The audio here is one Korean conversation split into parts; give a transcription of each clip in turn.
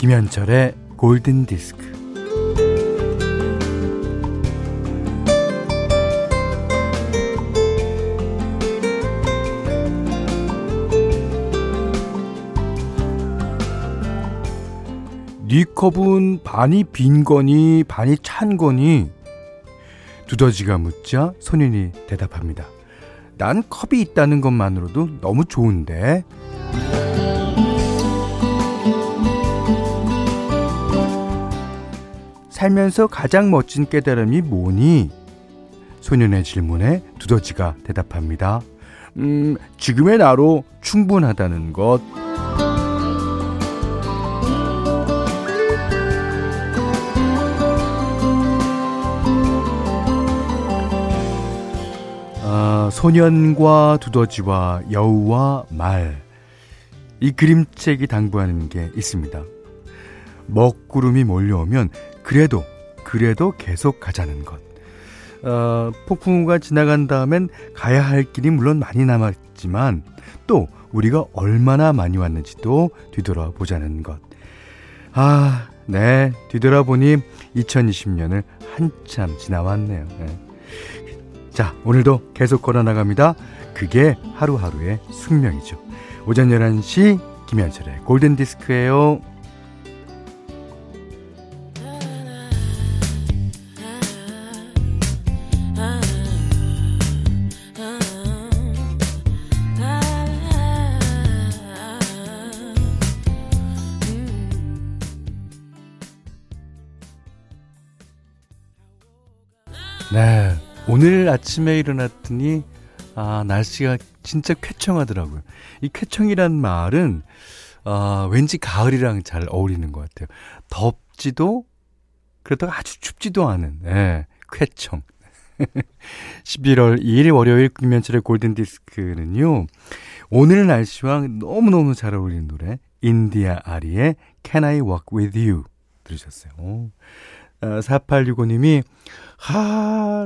김현철의 골든디스크. 네 컵은 반이 빈 거니 반이 찬 거니? 두더지가 묻자 소년이 대답합니다. 난 컵이 있다는 것만으로도 너무 좋은데. 살면서 가장 멋진 깨달음이 뭐니? 소년의 질문에 두더지가 대답합니다. 지금의 나로 충분하다는 것. 소년과 두더지와 여우와 말, 이 그림책이 당부하는 게 있습니다. 먹구름이 몰려오면 그래도 계속 가자는 것. 폭풍우가 지나간 다음엔 가야 할 길이 물론 많이 남았지만 또 우리가 얼마나 많이 왔는지도 뒤돌아보자는 것. 네, 뒤돌아보니 2020년을 한참 지나왔네요. 네. 자, 오늘도 계속 걸어나갑니다. 그게 하루하루의 숙명이죠. 오전 11시 김현철의 골든디스크예요. 네, 오늘 아침에 일어났더니 날씨가 진짜 쾌청하더라고요. 이 쾌청이란 말은 왠지 가을이랑 잘 어울리는 것 같아요. 덥지도 그렇다고 아주 춥지도 않은 쾌청. 11월 2일 월요일 김현철의 골든디스크는요, 오늘 날씨와 너무너무 잘 어울리는 노래 인디아 아리의 Can I Walk With You 들으셨어요. 4865님이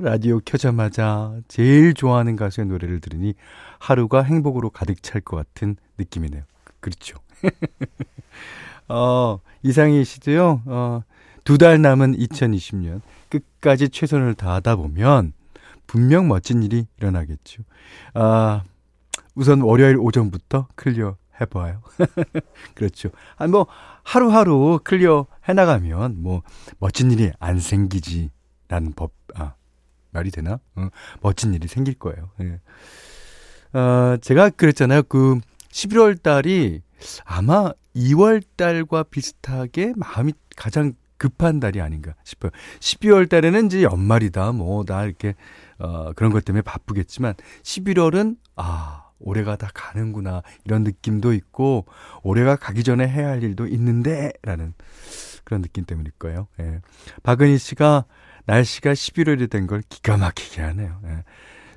라디오 켜자마자 제일 좋아하는 가수의 노래를 들으니 하루가 행복으로 가득 찰 것 같은 느낌이네요. 그렇죠. 이상희 씨도요, 2달 남은 2020년 끝까지 최선을 다하다 보면 분명 멋진 일이 일어나겠죠. 우선 월요일 오전부터 클리어 해봐요. 그렇죠. 하루하루 클리어 해나가면 멋진 일이 안 생기지. 라는 법, 말이 되나? 멋진 일이 생길 거예요. 예. 제가 그랬잖아요. 11월 달이 아마 2월 달과 비슷하게 마음이 가장 급한 달이 아닌가 싶어요. 12월 달에는 이제 연말이다, 이렇게, 그런 것 때문에 바쁘겠지만, 11월은, 올해가 다 가는구나, 이런 느낌도 있고, 올해가 가기 전에 해야 할 일도 있는데, 라는 그런 느낌 때문일 거예요. 예. 박은희 씨가, 날씨가 11월이 된 걸 기가 막히게 하네요. 예.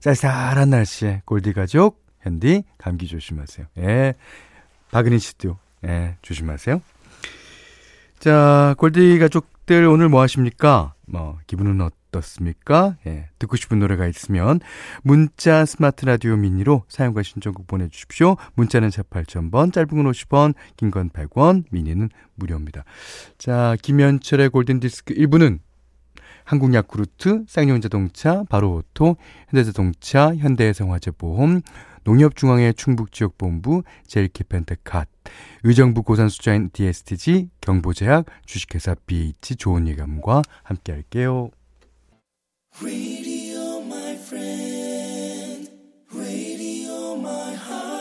쌀쌀한 날씨에 골디 가족, 현디 감기 조심하세요. 예. 박은희 씨도 조심하세요. 자, 골디 가족들 오늘 뭐 하십니까? 기분은 어떻습니까? 예. 듣고 싶은 노래가 있으면 문자 스마트 라디오 미니로 사용과 신청곡 보내주십시오. 문자는 48,000번, 짧은 건 50원, 긴 건 100원, 미니는 무료입니다. 자, 김현철의 골든디스크 1부는 한국야쿠르트, 쌍용자동차, 바로오토, 현대자동차, 현대해상화재보험, 농협중앙회 충북지역본부, 제일캐피탈카드, 의정부 고산수자인 DSTG, 경보제약, 주식회사 BH 좋은 예감과 함께할게요. Radio my friend, radio my heart.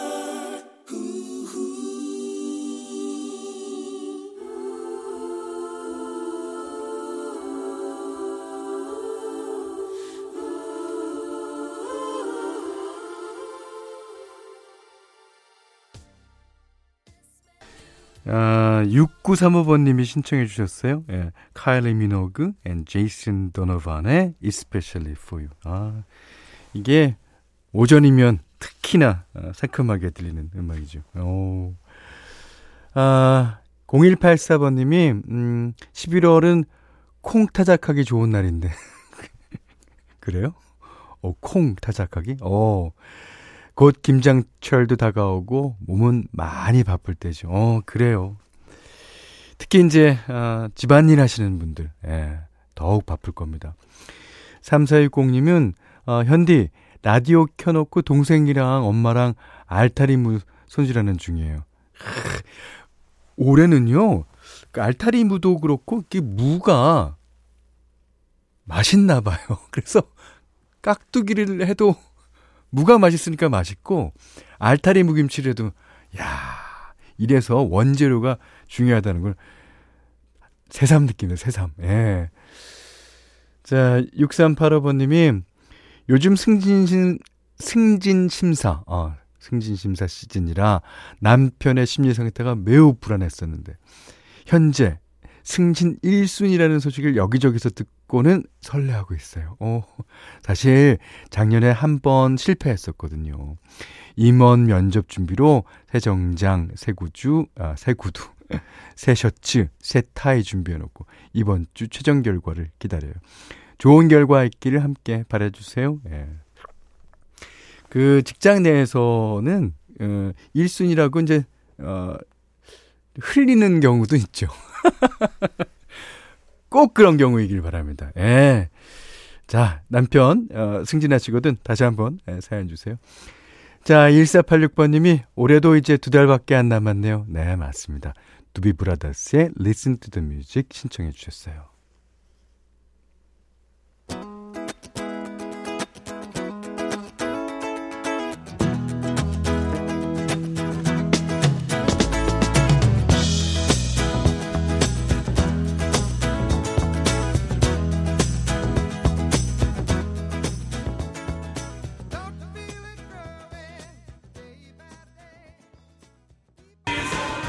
아, 6935번님이 신청해 주셨어요. 예. Kylie Minogue and Jason Donovan의 Especially for You. 이게 오전이면 특히나 상큼하게 들리는 음악이죠. 0184번님이 11월은 콩 타작하기 좋은 날인데. 그래요? 콩 타작하기? 곧 김장철도 다가오고 몸은 많이 바쁠 때죠. 그래요. 특히 이제 집안일 하시는 분들 더욱 바쁠 겁니다. 3460님은 현디 라디오 켜놓고 동생이랑 엄마랑 알타리 무 손질하는 중이에요. 올해는요 그 알타리 무도 그렇고 이게 무가 맛있나 봐요. 그래서 깍두기를 해도 무가 맛있으니까 맛있고 알타리 무김치를 해도 이래서 원재료가 중요하다는 걸 새삼 느낍니다. 새삼. 예. 자, 6385번님이 요즘 승진심사 승진심사 시즌이라 남편의 심리상태가 매우 불안했었는데 현재 승진 1순위라는 소식을 여기저기서 듣고는 설레하고 있어요. 사실 작년에 한 번 실패했었거든요. 임원 면접 준비로 새 정장, 새 구두, 새 셔츠, 새 타이 준비해놓고 이번 주 최종 결과를 기다려요. 좋은 결과 있기를 함께 바라주세요. 예. 그 직장 내에서는 1순위라고 이제 흘리는 경우도 있죠. 꼭 그런 경우이길 바랍니다. 예. 자, 남편 승진하시거든 다시 한번 사연 주세요. 자, 1486번님이 올해도 이제 2달밖에 안 남았네요. 네, 맞습니다. 두비브라더스의 Listen to the Music 신청해 주셨어요.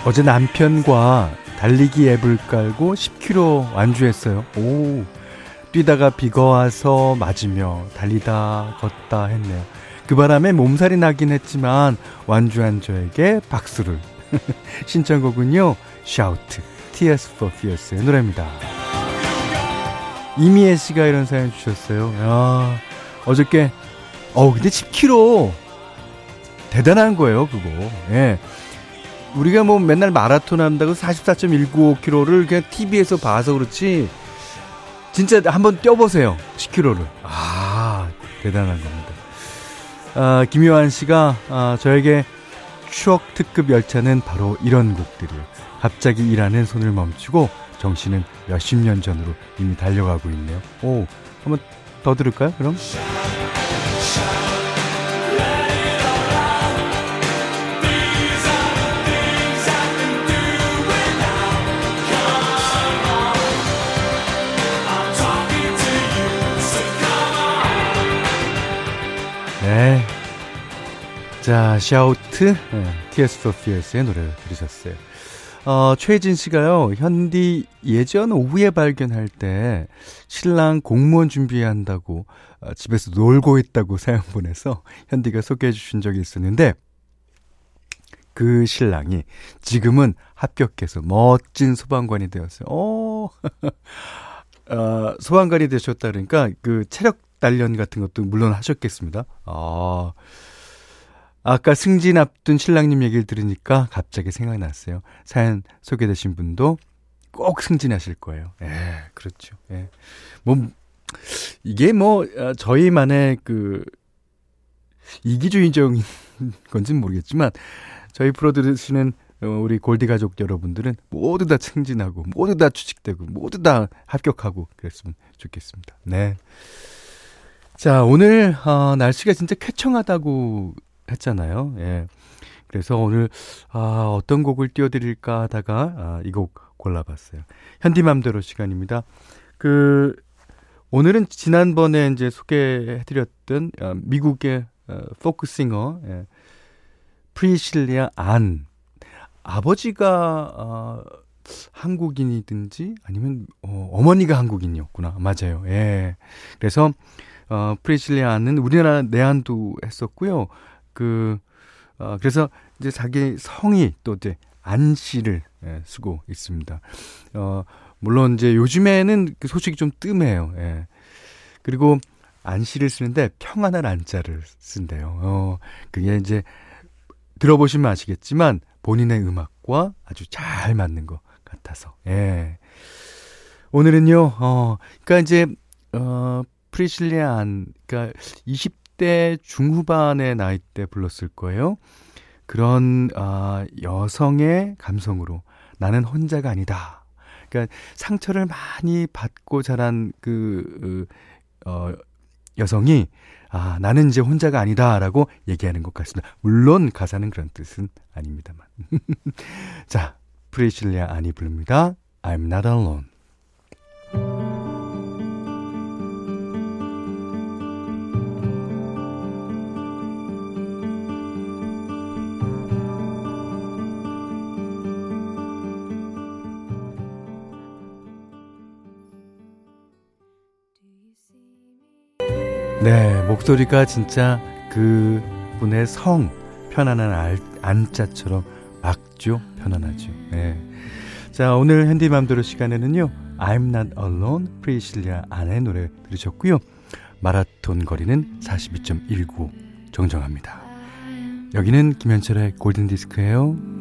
어제 남편과 달리기 앱을 깔고 10km 완주했어요. 오, 뛰다가 비가 와서 맞으며 달리다 걷다 했네요. 그 바람에 몸살이 나긴 했지만 완주한 저에게 박수를. 신청곡은요, 샤우트, T.S. for F.I.R의 노래입니다. 이미애 씨가 이런 사연 주셨어요. 야, 어저께 근데 10km 대단한 거예요, 그거. 예. 우리가 뭐 맨날 마라톤 한다고 44.195km를 그냥 TV에서 봐서 그렇지 진짜 한번 뛰어보세요. 10km를. 대단한 겁니다. 김요한 씨가 저에게 추억 특급 열차는 바로 이런 곡들이에요. 갑자기 일하는 손을 멈추고 정신은 몇십 년 전으로 이미 달려가고 있네요. 오, 한번 더 들을까요 그럼? 네. 자, 샤우트, T.S. for F.I.R의 노래를 들으셨어요. 최혜진 씨가요, 현디 예전 오후에 발견할 때 신랑 공무원 준비한다고 집에서 놀고 있다고 사연 보내서 현디가 소개해 주신 적이 있었는데 그 신랑이 지금은 합격해서 멋진 소방관이 되었어요. 소방관이 되셨다 그러니까 그 체력 단련 같은 것도 물론 하셨겠습니다. 아까 승진 앞둔 신랑님 얘기를 들으니까 갑자기 생각났어요. 사연 소개되신 분도 꼭 승진하실 거예요. 예, 그렇죠. 예. 이게 저희만의 그 이기주의적인 건지는 모르겠지만 저희 프로 들으시는 우리 골디 가족 여러분들은 모두 다 승진하고 모두 다 취직되고 모두 다 합격하고 그랬으면 좋겠습니다. 네. 자, 오늘 날씨가 진짜 쾌청하다고 했잖아요. 예. 그래서 오늘 어떤 곡을 띄워드릴까 하다가 이 곡 골라봤어요. 현디맘대로 시간입니다. 오늘은 지난번에 이제 소개해드렸던 미국의 포크싱어 프리실리아 안. 아버지가 한국인이든지 아니면 어머니가 한국인이었구나. 맞아요. 예. 그래서 프리실리아 안은 우리나라 내한도 했었고요. 그래서 이제 자기 성이 또 이제 안 씨를 쓰고 있습니다. 물론 이제 요즘에는 그 소식이 좀 뜸해요. 예. 그리고 안 씨를 쓰는데 평안한 안자를 쓴대요. 그게 이제 들어보시면 아시겠지만 본인의 음악과 아주 잘 맞는 것 같아요. 같아서. 예. 오늘은요, 그러니까 이제 프리실리아 안, 그러니까 20대 중후반의 나이 때 불렀을 거예요. 그런 여성의 감성으로 나는 혼자가 아니다. 그러니까 상처를 많이 받고 자란 그 여성이 아, 나는 이제 혼자가 아니다라고 얘기하는 것 같습니다. 물론 가사는 그런 뜻은 아닙니다만. 자, 프리실리아 안이 부릅니다. I'm not alone. 네, 목소리가 진짜 그 분의 성, 편안한 안자처럼 막죠? 편안하죠. 네. 자, 오늘 현디맘대로 시간에는요, I'm not alone, 프리실리아 안의 노래 들으셨고요. 마라톤 거리는 42.195 정정합니다. 여기는 김현철의 골든디스크예요.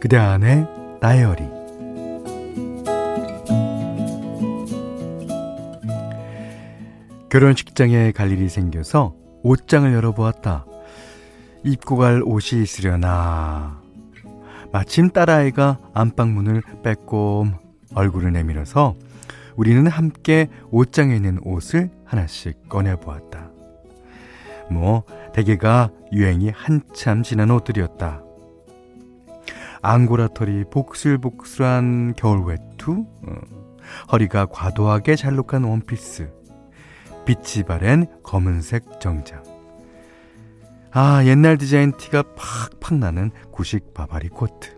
그대 안에 다이어리. 결혼식장에 갈 일이 생겨서 옷장을 열어보았다. 입고 갈 옷이 있으려나. 마침 딸아이가 안방문을 빼꼼 얼굴을 내밀어서 우리는 함께 옷장에 있는 옷을 하나씩 꺼내보았다. 뭐 대개가 유행이 한참 지난 옷들이었다. 앙고라털이 복슬복슬한 겨울 외투, 허리가 과도하게 잘록한 원피스, 빛이 바랜 검은색 정장, 아 옛날 디자인 티가 팍팍 나는 구식 바바리 코트.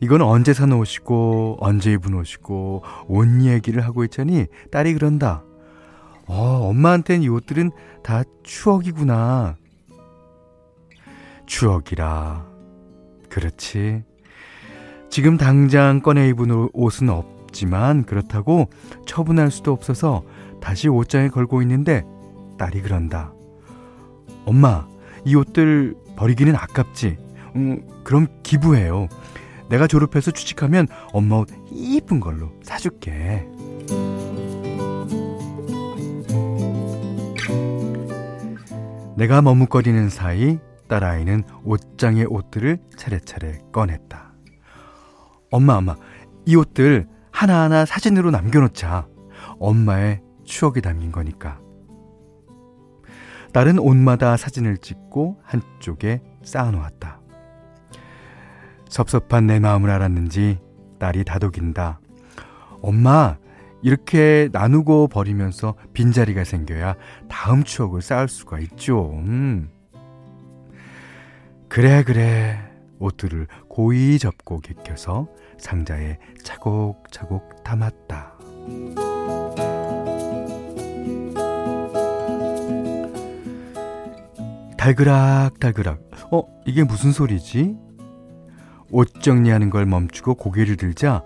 이건 언제 산 옷이고 언제 입은 옷이고 옷 얘기를 하고 있자니 딸이 그런다. 엄마한테는 이 옷들은 다 추억이구나. 추억이라. 그렇지. 지금 당장 꺼내 입은 옷은 없지만 그렇다고 처분할 수도 없어서 다시 옷장에 걸고 있는데 딸이 그런다. 엄마, 이 옷들 버리기는 아깝지. 그럼 기부해요. 내가 졸업해서 취직하면 엄마 옷 이쁜 걸로 사줄게. 내가 머뭇거리는 사이 딸아이는 옷장의 옷들을 차례차례 꺼냈다. 엄마, 이 옷들 하나하나 사진으로 남겨놓자. 엄마의 추억이 담긴 거니까. 딸은 옷마다 사진을 찍고 한쪽에 쌓아놓았다. 섭섭한 내 마음을 알았는지 딸이 다독인다. 엄마, 이렇게 나누고 버리면서 빈자리가 생겨야 다음 추억을 쌓을 수가 있죠. 그래. 옷들을 고이 접고 개켜서 상자에 차곡차곡 담았다. 달그락달그락. 이게 무슨 소리지? 옷 정리하는 걸 멈추고 고개를 들자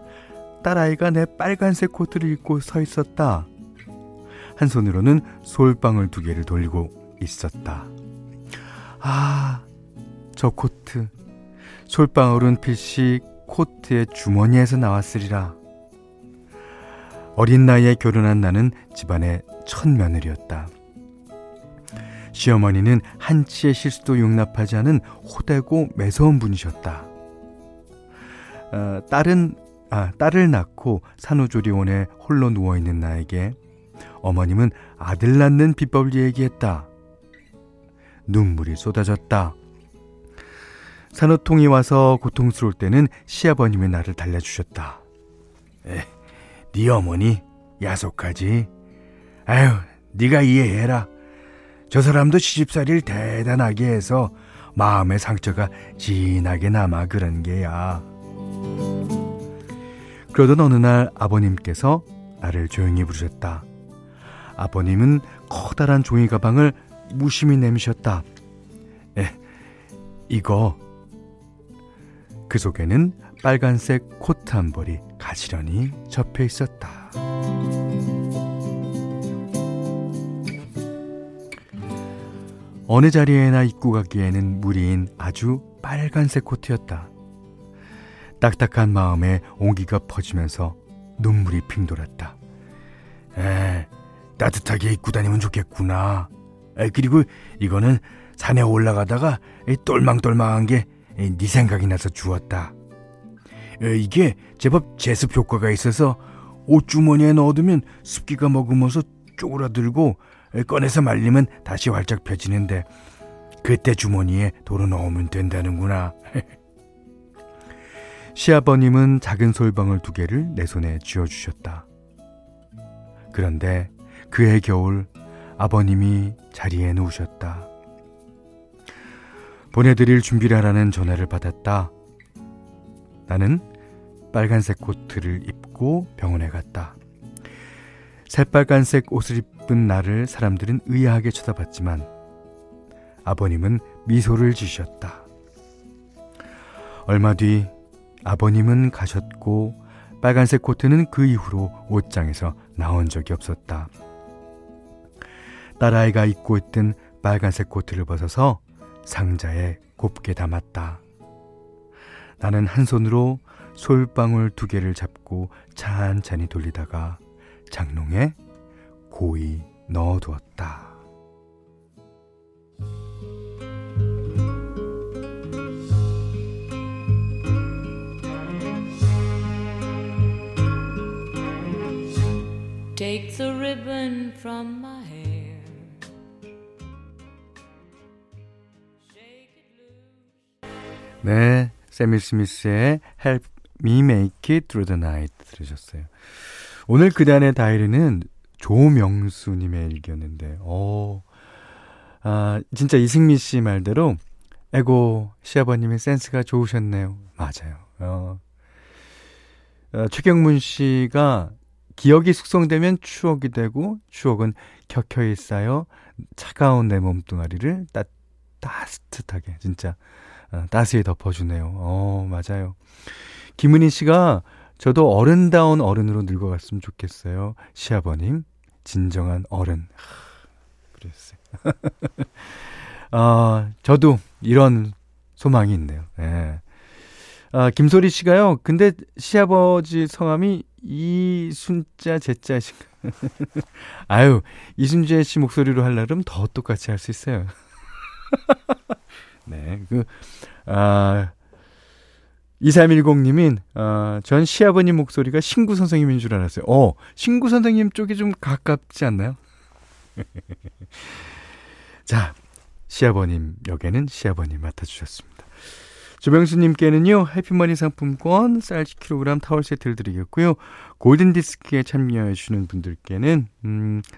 딸아이가 내 빨간색 코트를 입고 서 있었다. 한 손으로는 솔방울 2개를 돌리고 있었다. 저 코트, 솔방울은 필시 코트의 주머니에서 나왔으리라. 어린 나이에 결혼한 나는 집안의 첫 며느리였다. 시어머니는 한치의 실수도 용납하지 않은 호되고 매서운 분이셨다. 딸을 낳고 산후조리원에 홀로 누워있는 나에게 어머님은 아들 낳는 비법을 얘기했다. 눈물이 쏟아졌다. 산후통이 와서 고통스러울 때는 시아버님이 나를 달래주셨다. 네 어머니 야속하지. 아유, 네가 이해해라. 저 사람도 시집살이를 대단하게 해서 마음의 상처가 진하게 남아 그런 게야. 그러던 어느 날 아버님께서 나를 조용히 부르셨다. 아버님은 커다란 종이 가방을 무심히 내미셨다. 이거. 그 속에는 빨간색 코트 한 벌이 가지런히 접혀 있었다. 어느 자리에나 입고 가기에는 무리인 아주 빨간색 코트였다. 딱딱한 마음에 온기가 퍼지면서 눈물이 핑돌았다. 따뜻하게 입고 다니면 좋겠구나. 그리고 이거는 산에 올라가다가 똘망똘망한 게 네 생각이 나서 주웠다. 이게 제법 제습 효과가 있어서 옷주머니에 넣어두면 습기가 머금어서 쪼그라들고 꺼내서 말리면 다시 활짝 펴지는데 그때 주머니에 도로 넣으면 된다는구나. 시아버님은 작은 솔방울 2개를 내 손에 쥐어주셨다. 그런데 그해 겨울 아버님이 자리에 누우셨다. 보내드릴 준비를 하라는 전화를 받았다. 나는 빨간색 코트를 입고 병원에 갔다. 새빨간색 옷을 입은 나를 사람들은 의아하게 쳐다봤지만 아버님은 미소를 지으셨다. 얼마 뒤 아버님은 가셨고 빨간색 코트는 그 이후로 옷장에서 나온 적이 없었다. 딸아이가 입고 있던 빨간색 코트를 벗어서 상자에 곱게 담았다. 나는 한 손으로 솔방울 2개를 잡고 찬찬히 돌리다가 장롱에 고이 넣어두었다. Take the ribbon from my hair. Shake it loose. 네, 세미 스미스의 Help Me Make It Through the Night 들으셨어요. 오늘 그단의 다이리는 조명수님의 일기였는데, 진짜 이승미 씨 말대로 에고 시아버님의 센스가 좋으셨네요. 맞아요. 최경문 씨가 기억이 숙성되면 추억이 되고 추억은 켜켜이 쌓여 차가운 내 몸뚱아리를 따뜻하게 진짜 따스히 덮어주네요. 맞아요. 김은희 씨가 저도 어른다운 어른으로 늙어갔으면 좋겠어요. 시아버님 진정한 어른. 그랬어요. 저도 이런 소망이 있네요. 예. 김소리 씨가요. 근데 시아버지 성함이 이순자 제자신가? 아유, 이순재 씨 목소리로 하려면 더 똑같이 할 수 있어요. 네, 2310님인 전 시아버님 목소리가 신구 선생님인 줄 알았어요. 신구 선생님 쪽이 좀 가깝지 않나요? 자, 시아버님 역에는 시아버님 맡아주셨습니다. 조병수님께는요, 해피머니 상품권, 쌀 10kg 타월 세트를 드리겠고요. 골든디스크에 참여해주시는 분들께는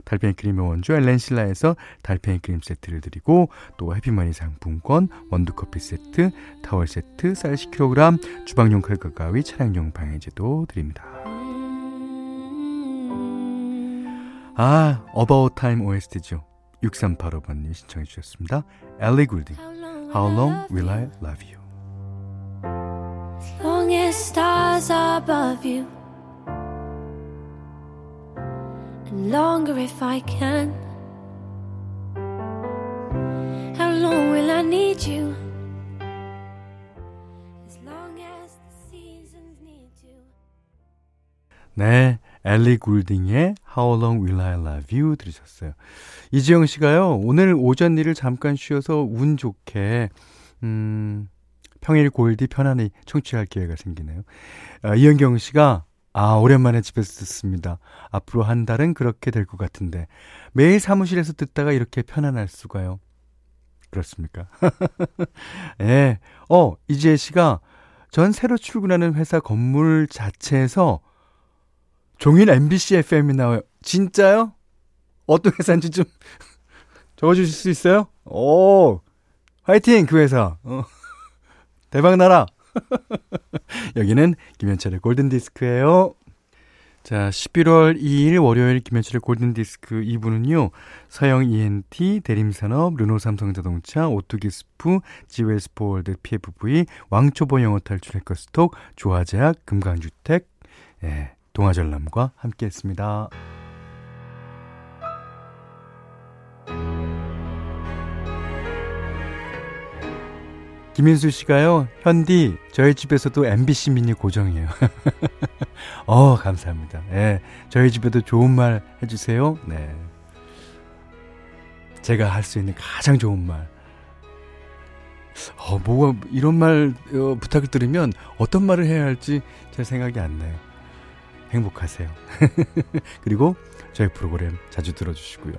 달팽이 크림의 원조 엘렌실라에서 달팽이 크림 세트를 드리고, 또 해피머니 상품권, 원두커피 세트, 타월 세트, 쌀 10kg, 주방용 칼과 가위, 차량용 방해제도 드립니다. 어바웃 타임 OST죠. 6385번님 신청해주셨습니다. Ellie Goulding, How Long Will I Love You. As long as stars are above you, and longer if I can. How long will I need you? As long as the seasons need you. 네, 엘리 굴딩의 How Long Will I Love You 들으셨어요. 이지영 씨가요, 오늘 오전 일을 잠깐 쉬어서 운 좋게 평일 골디 편안히 청취할 기회가 생기네요. 이현경 씨가 오랜만에 집에서 듣습니다. 앞으로 한 달은 그렇게 될 것 같은데 매일 사무실에서 듣다가 이렇게 편안할 수가요. 그렇습니까? 네. 이지혜 씨가 전 새로 출근하는 회사 건물 자체에서 종일 MBC FM이 나와요. 진짜요? 어떤 회사인지 좀 적어주실 수 있어요? 화이팅 그 회사. 대박나라. 여기는 김현철의 골든디스크예요. 자, 11월 2일 월요일 김현철의 골든디스크 2부는요, 서영 E.N.T, 대림산업, 르노삼성자동차, 오토기스프, 지웰스포월드, P.F.V, 왕초보 영어탈출 해커스톡, 조아제약, 금강주택, 예, 동아전람과 함께했습니다. 김인수 씨가요, 현디, 저희 집에서도 MBC 미니 고정이에요. 감사합니다. 예, 저희 집에도 좋은 말 해주세요. 네. 제가 할 수 있는 가장 좋은 말. 뭐가, 이런 말 부탁을 드리면 어떤 말을 해야 할지 제 생각이 안 나요. 행복하세요. 그리고 저희 프로그램 자주 들어주시고요.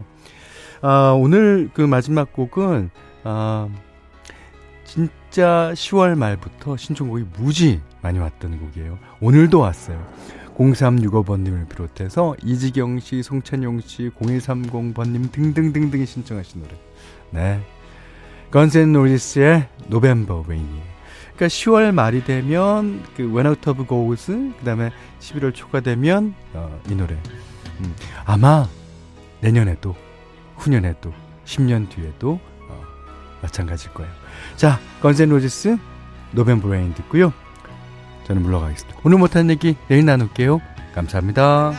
오늘 그 마지막 곡은, 진짜 10월 말부터 신청곡이 무지 많이 왔던 곡이에요. 오늘도 왔어요. 0365번님을 비롯해서 이지경씨, 송찬용씨, 0130번님 등등등등이 신청하신 노래. 네, Guns N' Roses의 November Rain이에요. 그러니까 10월 말이 되면 그 When Out of Goes, 그 다음에 11월 초가 되면 이 노래. 아마 내년에도, 후년에도, 10년 뒤에도 마찬가지일 거예요. 자, Guns N' Roses, November Rain 듣고요. 저는 물러가겠습니다. 오늘 못한 얘기 내일 나눌게요. 감사합니다.